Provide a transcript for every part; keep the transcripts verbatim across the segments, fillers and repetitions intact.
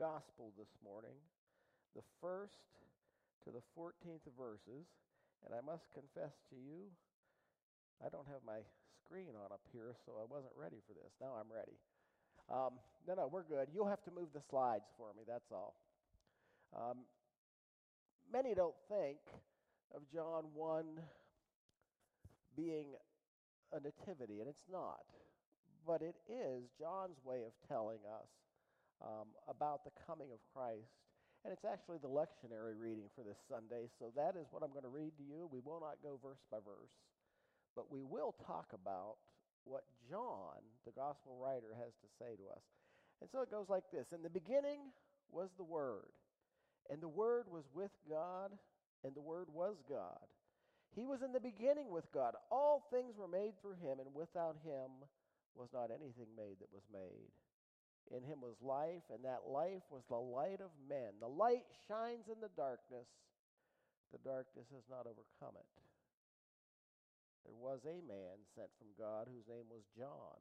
gospel this morning, the first to the fourteenth verses, and I must confess to you, I don't have my screen on up here, so I wasn't ready for this. Now I'm ready. Um, no, no, we're good. You'll have to move the slides for me, that's all. Um, many don't think of John one being a nativity, and it's not. But it is John's way of telling us um, about the coming of Christ. And it's actually the lectionary reading for this Sunday, so that is what I'm going to read to you. We will not go verse by verse, but we will talk about what John, the gospel writer, has to say to us. And so it goes like this. In the beginning was the Word, and the Word was with God, and the Word was God. He was in the beginning with God. All things were made through him, and without him was not anything made that was made. In him was life, and that life was the light of men. The light shines in the darkness. The darkness has not overcome it. There was a man sent from God whose name was John.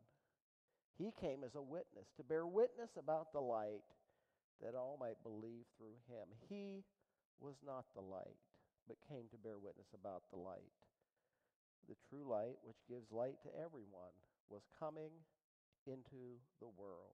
He came as a witness, to bear witness about the light, that all might believe through him. He was not the light, but came to bear witness about the light. The true light, which gives light to everyone, was coming into the world.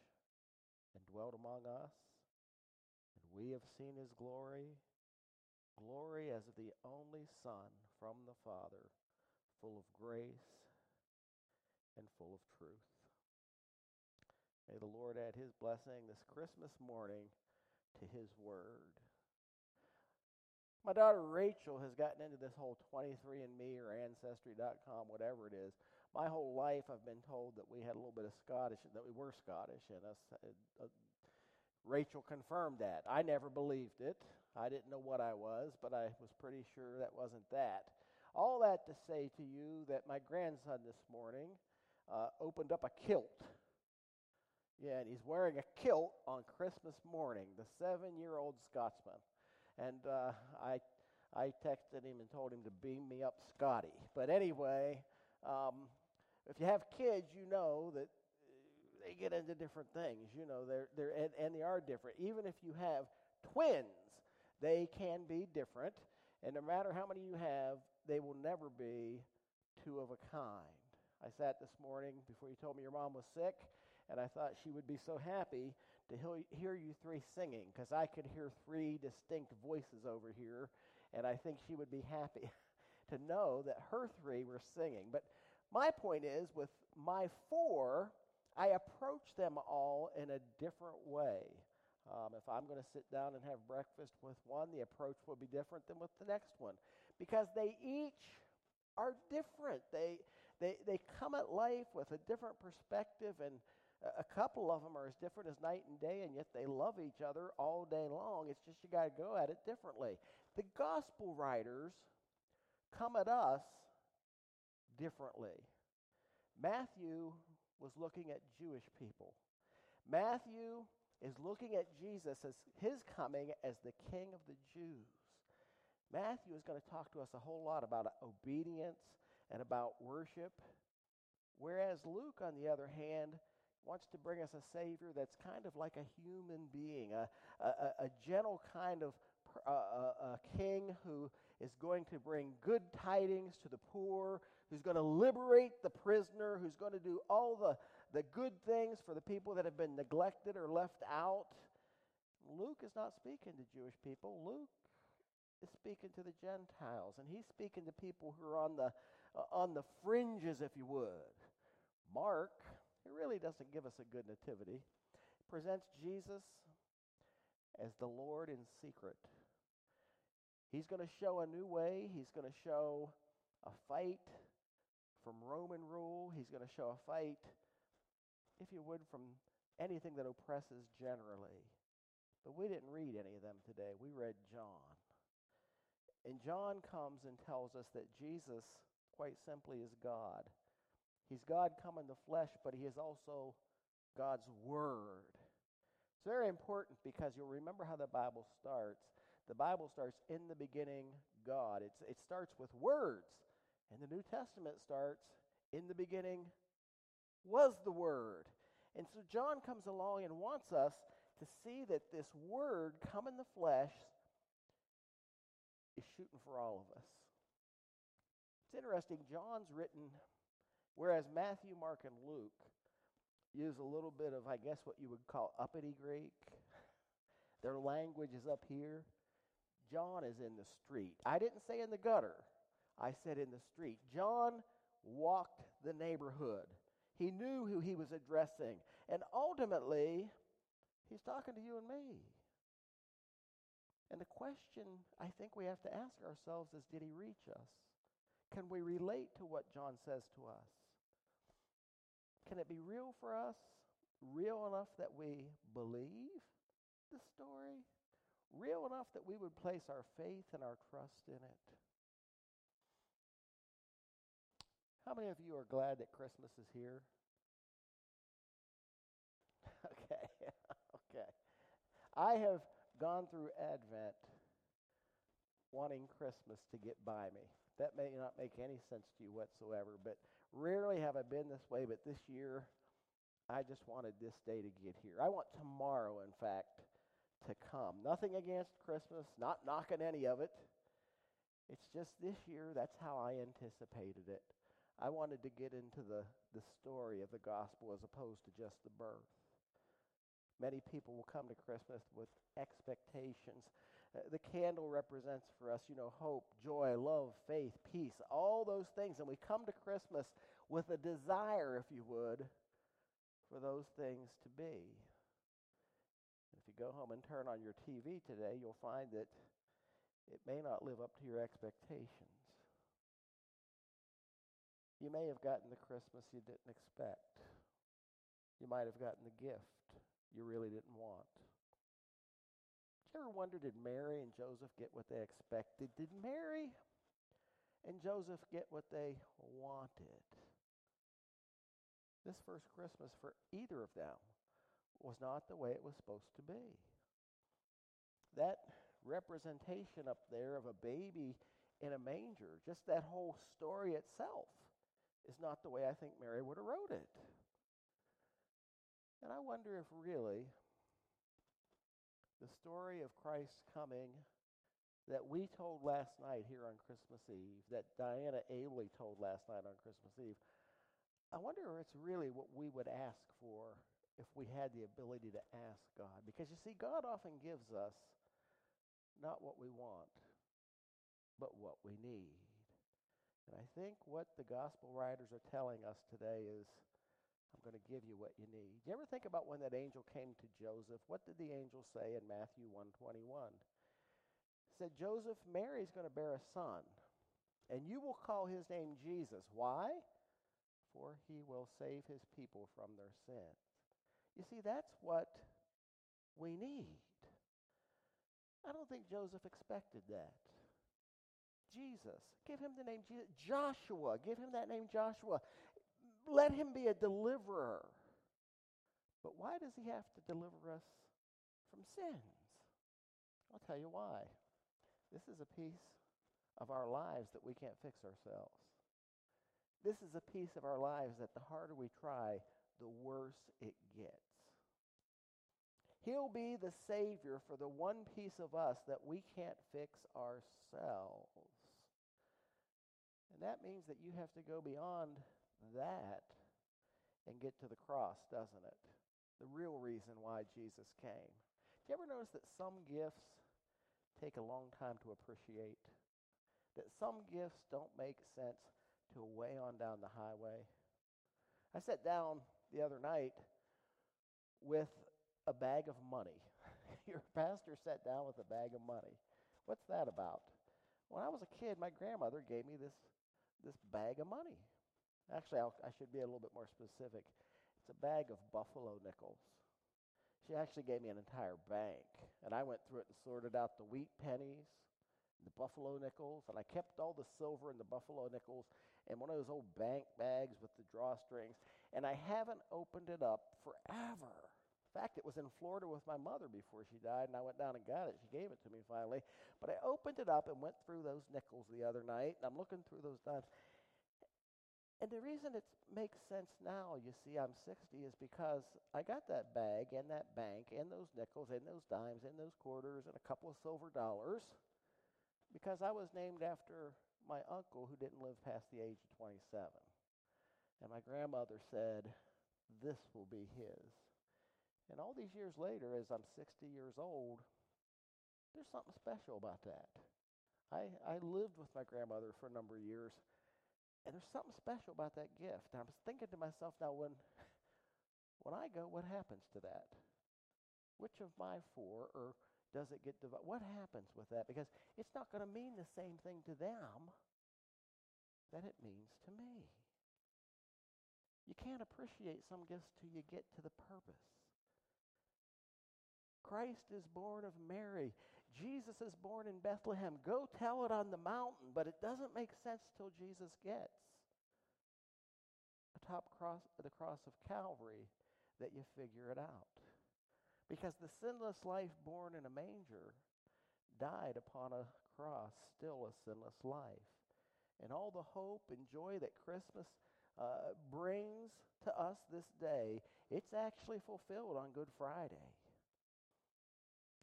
and dwelt among us, and we have seen his glory, glory as of the only Son from the Father, full of grace and full of truth. May the Lord add his blessing this Christmas morning to his Word. My daughter Rachel has gotten into this whole twenty-three and me or Ancestry dot com, whatever it is. My whole life I've been told that we had a little bit of Scottish, that we were Scottish in us. Uh, uh, Rachel confirmed that. I never believed it. I didn't know what I was, but I was pretty sure that wasn't that. All that to say to you that my grandson this morning uh, opened up a kilt. Yeah, and he's wearing a kilt on Christmas morning, the seven-year-old Scotsman. And uh, I I texted him and told him to beam me up, Scotty. But anyway, um, if you have kids, you know that they get into different things. You know, they're, they're, and, and they are different. Even if you have twins, they can be different. And no matter how many you have, they will never be two of a kind. I sat this morning before you told me your mom was sick, and I thought she would be so happy to hear you three singing, because I could hear three distinct voices over here, and I think she would be happy to know that her three were singing. But my point is, with my four, I approach them all in a different way. Um, if I'm going to sit down and have breakfast with one, the approach will be different than with the next one, because they each are different. They they they come at life with a different perspective, and a couple of them are as different as night and day, and yet they love each other all day long. It's just you got to go at it differently. The gospel writers come at us differently. Matthew was looking at Jewish people. Matthew is looking at Jesus as his coming as the King of the Jews. Matthew is going to talk to us a whole lot about obedience and about worship, whereas Luke, on the other hand, wants to bring us a Savior that's kind of like a human being, a, a, a gentle kind of a, a, a king who is going to bring good tidings to the poor, who's going to liberate the prisoner, who's going to do all the, the good things for the people that have been neglected or left out. Luke is not speaking to Jewish people. Luke is speaking to the Gentiles, and he's speaking to people who are on the, uh, on the fringes, if you would. Mark, he really doesn't give us a good nativity. It presents Jesus as the Lord in secret. He's going to show a new way. He's going to show a fight from Roman rule. He's going to show a fight, if you would, from anything that oppresses generally. But we didn't read any of them today. We read John. And John comes and tells us that Jesus, quite simply, is God. He's God come in the flesh, but he is also God's Word. It's very important because you'll remember how the Bible starts. The Bible starts, in the beginning, God. It's, it starts with words. And the New Testament starts, in the beginning was the Word. And so John comes along and wants us to see that this Word come in the flesh is shooting for all of us. It's interesting, John's written, whereas Matthew, Mark, and Luke use a little bit of, I guess, what you would call uppity Greek. Their language is up here. John is in the street. I didn't say in the gutter. I said in the street. John walked the neighborhood. He knew who he was addressing. And ultimately, he's talking to you and me. And the question I think we have to ask ourselves is, did he reach us? Can we relate to what John says to us? Can it be real for us? Real enough that we believe the story? Real enough that we would place our faith and our trust in it? How many of you are glad that Christmas is here? Okay, okay. I have gone through Advent wanting Christmas to get by me. That may not make any sense to you whatsoever, but rarely have I been this way, but this year I just wanted this day to get here. I want tomorrow, in fact, to come. Nothing against Christmas, not knocking any of it. It's just this year, that's how I anticipated it. I wanted to get into the, the story of the gospel as opposed to just the birth. Many people will come to Christmas with expectations. Uh, the candle represents for us, you know, hope, joy, love, faith, peace, all those things. And we come to Christmas with a desire, if you would, for those things to be. And if you go home and turn on your T V today, you'll find that it may not live up to your expectations. You may have gotten the Christmas you didn't expect. You might have gotten the gift you really didn't want. Did you ever wonder, did Mary and Joseph get what they expected? Did Mary and Joseph get what they wanted? This first Christmas for either of them was not the way it was supposed to be. That representation up there of a baby in a manger, just that whole story itself, is not the way I think Mary would have wrote it. And I wonder if really the story of Christ's coming that we told last night here on Christmas Eve, that Diana Ailey told last night on Christmas Eve, I wonder if it's really what we would ask for if we had the ability to ask God. Because you see, God often gives us not what we want, but what we need. And I think what the gospel writers are telling us today is, I'm going to give you what you need. You ever think about when that angel came to Joseph? What did the angel say in Matthew one twenty-one? It said, Joseph, Mary's going to bear a son, and you will call his name Jesus. Why? For he will save his people from their sins. You see, that's what we need. I don't think Joseph expected that. Jesus, give him the name Jesus. Joshua, give him that name Joshua. Let him be a deliverer. But why does he have to deliver us from sins? I'll tell you why. This is a piece of our lives that we can't fix ourselves. This is a piece of our lives that the harder we try, the worse it gets. He'll be the Savior for the one piece of us that we can't fix ourselves. And that means that you have to go beyond that and get to the cross, doesn't it? The real reason why Jesus came. Do you ever notice that some gifts take a long time to appreciate? That some gifts don't make sense till way on down the highway? I sat down the other night with a bag of money. Your pastor sat down with a bag of money. What's that about? When I was a kid, my grandmother gave me this, this bag of money. Actually, I'll, I should be a little bit more specific. It's a bag of buffalo nickels. she actually gave me an entire bank, and I went through it and sorted out the wheat pennies, the buffalo nickels, and I kept all the silver and the buffalo nickels in one of those old bank bags with the drawstrings, and I haven't opened it up forever. In fact, it was in Florida with my mother before she died, and I went down and got it. She gave it to me finally. But I opened it up and went through those nickels the other night, and I'm looking through those dimes. And the reason it makes sense now, you see, I'm sixty, is because I got that bag and that bank and those nickels and those dimes and those quarters and a couple of silver dollars because I was named after my uncle who didn't live past the age of twenty-seven. And my grandmother said, "This will be his." And all these years later, as I'm sixty years old, there's something special about that. I, I lived with my grandmother for a number of years, and there's something special about that gift. And I was thinking to myself, now when, when I go, what happens to that? Which of my four, or does it get divided? What happens with that? Because it's not going to mean the same thing to them that it means to me. You can't appreciate some gifts till you get to the purpose. Christ is born of Mary. Jesus is born in Bethlehem. Go tell it on the mountain, but it doesn't make sense till Jesus gets atop cross, the cross of Calvary, that you figure it out. Because the sinless life born in a manger died upon a cross, still a sinless life. And all the hope and joy that Christmas uh, brings to us this day, it's actually fulfilled on Good Friday.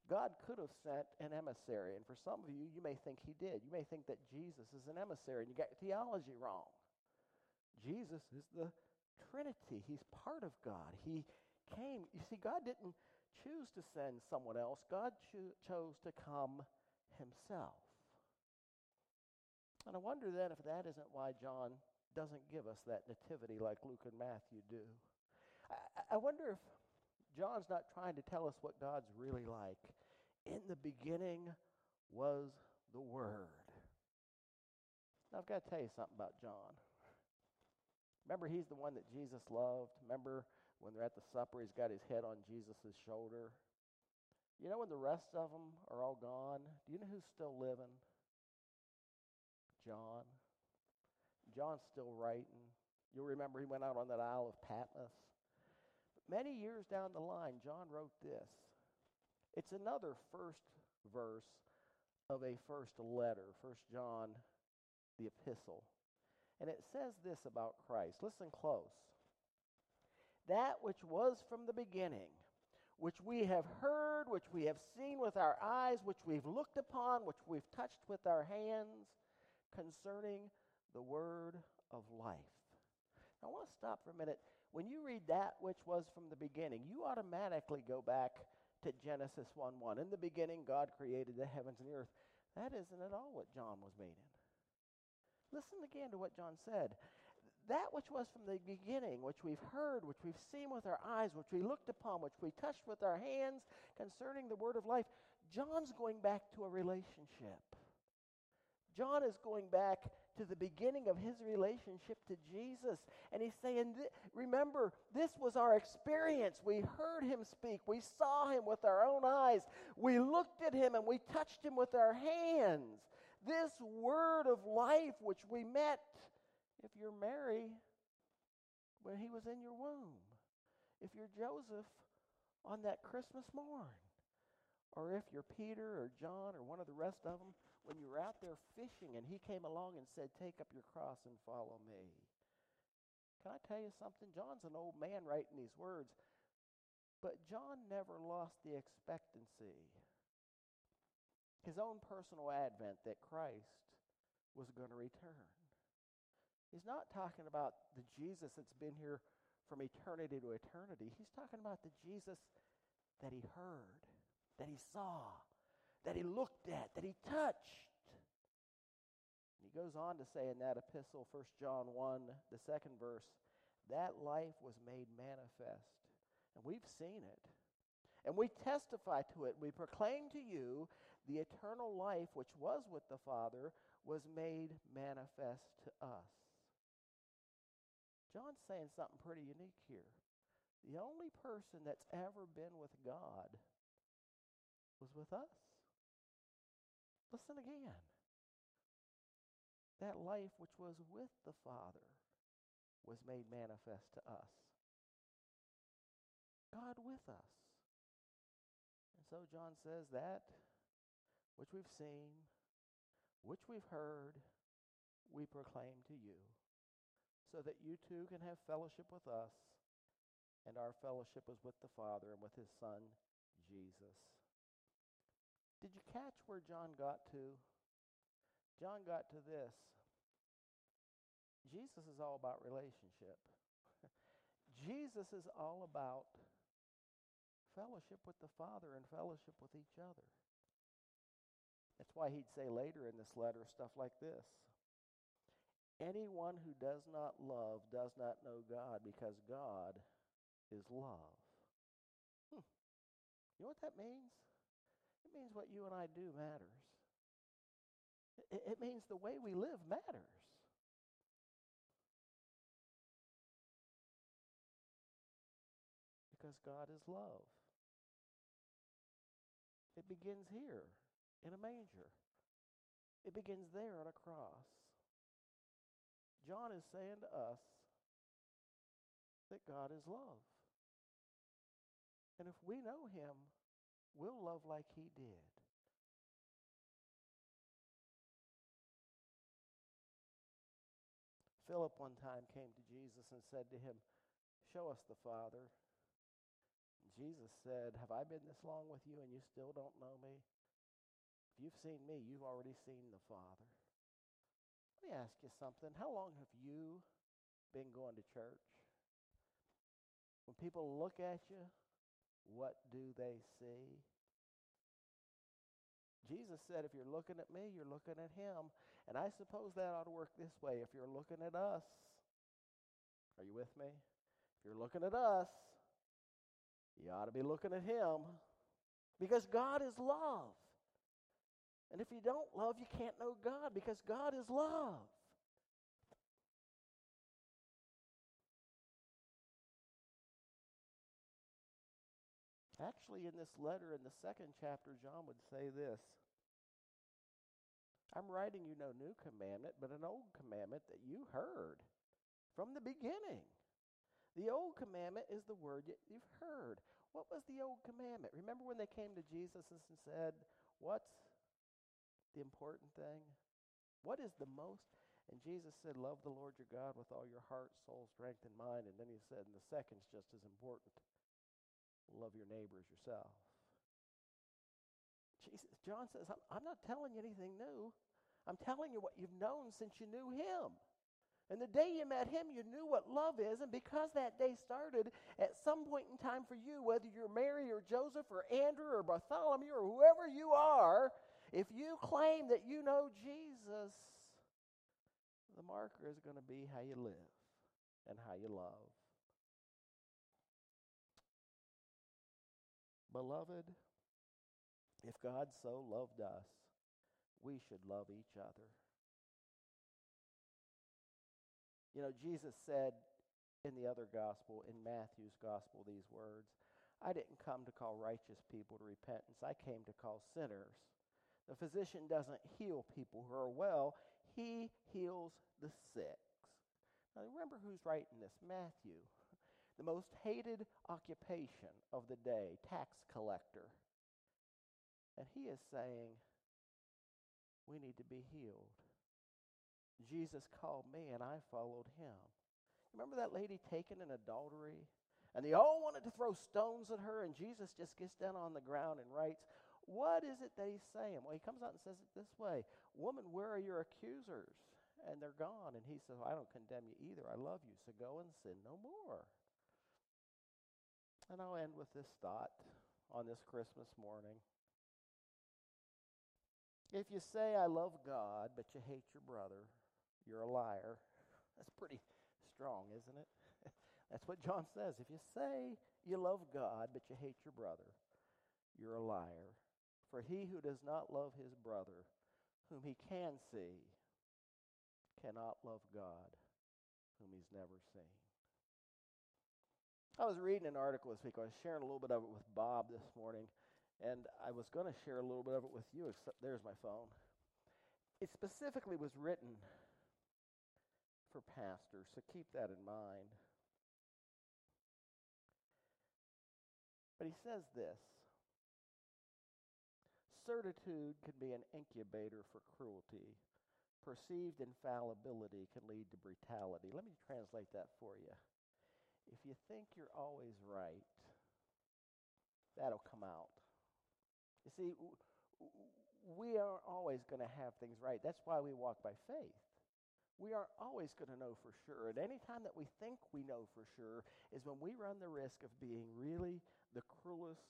God could have sent an emissary, and for some of you, you may think he did. You may think that Jesus is an emissary, and you got your theology wrong. Jesus is the Trinity. He's part of God. He came. You see, God didn't choose to send someone else. God cho- chose to come himself. And I wonder then if that isn't why John doesn't give us that nativity like Luke and Matthew do. I, I wonder if John's not trying to tell us what God's really like. In the beginning was the Word. Now, I've got to tell you something about John. Remember, he's the one that Jesus loved. Remember, when they're at the supper, he's got his head on Jesus' shoulder. You know, when the rest of them are all gone, do you know who's still living? John. John's still writing. You'll remember he went out on that Isle of Patmos. Many years down the line, John wrote this. It's another first verse of a first letter, First John, the epistle. And it says this about Christ. Listen close. That which was from the beginning, which we have heard, which we have seen with our eyes, which we've looked upon, which we've touched with our hands, concerning the word of life. Now, I want to stop for a minute. When you read that which was from the beginning, you automatically go back to Genesis one one. In the beginning, God created the heavens and the earth. That isn't at all what John was meaning. Listen again to what John said. That which was from the beginning, which we've heard, which we've seen with our eyes, which we looked upon, which we touched with our hands, concerning the word of life. John's going back to a relationship. John is going back to the beginning of his relationship to Jesus. And he's saying, th- remember, this was our experience. We heard him speak. We saw him with our own eyes. We looked at him and we touched him with our hands. This word of life which we met, if you're Mary, when he was in your womb. If you're Joseph on that Christmas morn. Or if you're Peter or John or one of the rest of them, when you were out there fishing and he came along and said, "Take up your cross and follow me." Can I tell you something? John's an old man writing these words, but John never lost the expectancy, his own personal advent, that Christ was going to return. He's not talking about the Jesus that's been here from eternity to eternity. He's talking about the Jesus that he heard, that he saw, that he looked at, that he touched. And he goes on to say in that epistle, First John one, the second verse, that life was made manifest, and we've seen it, and we testify to it. We proclaim to you the eternal life which was with the Father was made manifest to us. John's saying something pretty unique here. The only person that's ever been with God was with us. Listen again. That life which was with the Father was made manifest to us. God with us. And so John says that which we've seen, which we've heard, we proclaim to you, so that you too can have fellowship with us, and our fellowship is with the Father and with his Son, Jesus. Did you catch where John got to? John got to this. Jesus is all about relationship. Jesus is all about fellowship with the Father and fellowship with each other. That's why he'd say later in this letter stuff like this. Anyone who does not love does not know God, because God is love. Hmm. You know what that means? It means what you and I do matters. It, it means the way we live matters. Because God is love. It begins here in a manger. It begins there on a cross. John is saying to us that God is love. And if we know him, we'll love like he did. Philip one time came to Jesus and said to him, "Show us the Father." Jesus said, "Have I been this long with you and you still don't know me? If you've seen me, you've already seen the Father." Let me ask you something. How long have you been going to church? When people look at you, what do they see? Jesus said, if you're looking at me, you're looking at him. And I suppose that ought to work this way. If you're looking at us, are you with me? If you're looking at us, you ought to be looking at him, because God is love. And if you don't love, you can't know God, because God is love. Actually, in this letter, in the second chapter, John would say this. I'm writing you no new commandment, but an old commandment that you heard from the beginning. The old commandment is the word you've heard. What was the old commandment? Remember when they came to Jesus and said, what's the important thing? What is the most? And Jesus said, love the Lord your God with all your heart, soul, strength, and mind. And then he said, and the second's just as important. Love your neighbor as yourself. Jesus, John says, I'm, I'm not telling you anything new. I'm telling you what you've known since you knew him. And the day you met him, you knew what love is. And because that day started at some point in time for you, whether you're Mary or Joseph or Andrew or Bartholomew or whoever you are, if you claim that you know Jesus, the marker is going to be how you live and how you love. Beloved, if God so loved us, we should love each other. You know, Jesus said in the other gospel, in Matthew's gospel, these words, I didn't come to call righteous people to repentance. I came to call sinners. The physician doesn't heal people who are well. He heals the sick. Now remember who's writing this? Matthew. The most hated occupation of the day, tax collector. And he is saying, we need to be healed. Jesus called me and I followed him. Remember that lady taken in adultery? And they all wanted to throw stones at her, and Jesus just gets down on the ground and writes, what is it that he's saying? Well, he comes out and says it this way, woman, where are your accusers? And they're gone. And he says, well, I don't condemn you either. I love you, so go and sin no more. And I'll end with this thought on this Christmas morning. If you say, I love God, but you hate your brother, you're a liar. That's pretty strong, isn't it? That's what John says. If you say you love God, but you hate your brother, you're a liar. For he who does not love his brother, whom he can see, cannot love God, whom he's never seen. I was reading an article this week. I was sharing a little bit of it with Bob this morning, and I was going to share a little bit of it with you, except there's my phone. It specifically was written for pastors, so keep that in mind. But he says this: certitude can be an incubator for cruelty. Perceived infallibility can lead to brutality. Let me translate that for you. If you think you're always right, that'll come out. You see, we aren't always going to have things right. That's why we walk by faith. We aren't always going to know for sure. And any time that we think we know for sure is when we run the risk of being really the cruelest,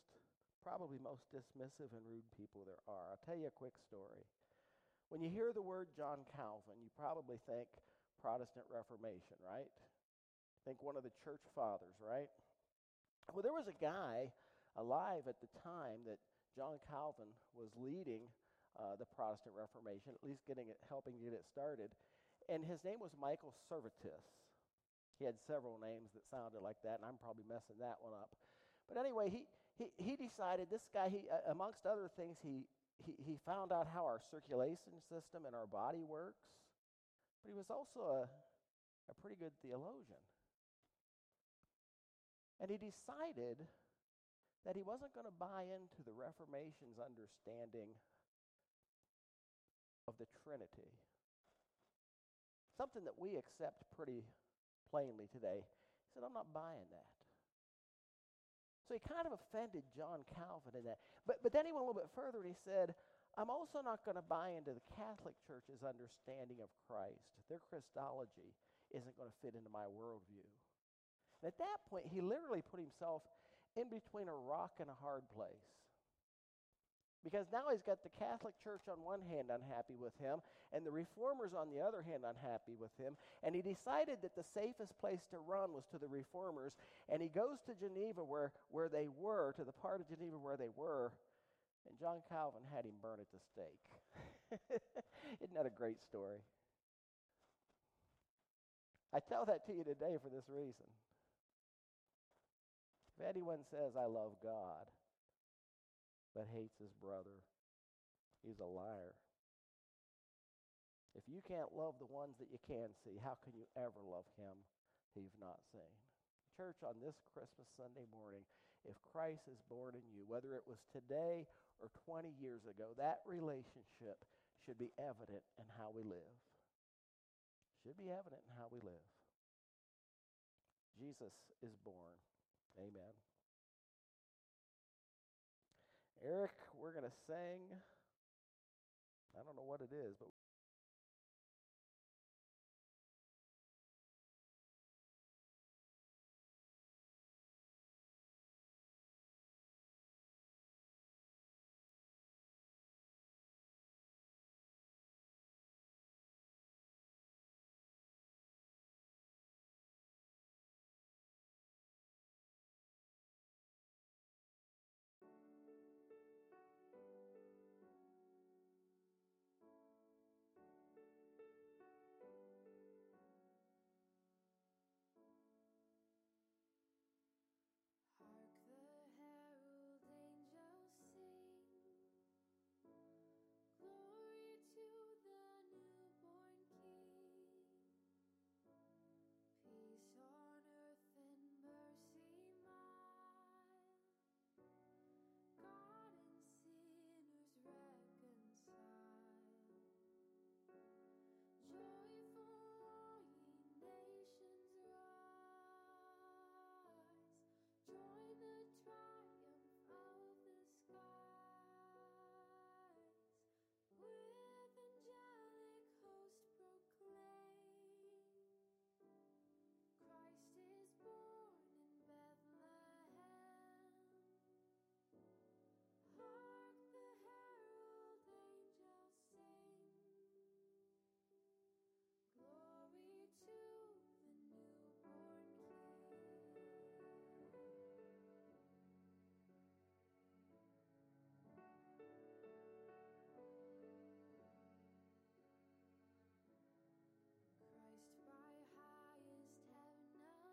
probably most dismissive and rude people there are. I'll tell you a quick story. When you hear the word John Calvin, you probably think Protestant Reformation, right? Think one of the church fathers, right? Well, there was a guy alive at the time that John Calvin was leading uh, the Protestant Reformation, at least getting it, helping get it started, and his name was Michael Servetus. He had several names that sounded like that, and I'm probably messing that one up. But anyway, he he, he decided this guy. He uh, amongst other things, he, he he found out how our circulation system and our body works. But he was also a a pretty good theologian. And he decided that he wasn't going to buy into the Reformation's understanding of the Trinity, something that we accept pretty plainly today. He said, I'm not buying that. So he kind of offended John Calvin in that. But, but then he went a little bit further and he said, I'm also not going to buy into the Catholic Church's understanding of Christ. Their Christology isn't going to fit into my worldview. And at that point, he literally put himself in between a rock and a hard place. Because now he's got the Catholic Church on one hand unhappy with him, and the Reformers on the other hand unhappy with him. And he decided that the safest place to run was to the Reformers. And he goes to Geneva where, where they were, to the part of Geneva where they were. And John Calvin had him burned at the stake. Isn't that a great story? I tell that to you today for this reason. If anyone says, I love God, but hates his brother, he's a liar. If you can't love the ones that you can see, how can you ever love him who you've not seen? Church, on this Christmas Sunday morning, if Christ is born in you, whether it was today or twenty years ago, that relationship should be evident in how we live. Should be evident in how we live. Jesus is born. Amen. Eric, we're going to sing. I don't know what it is, but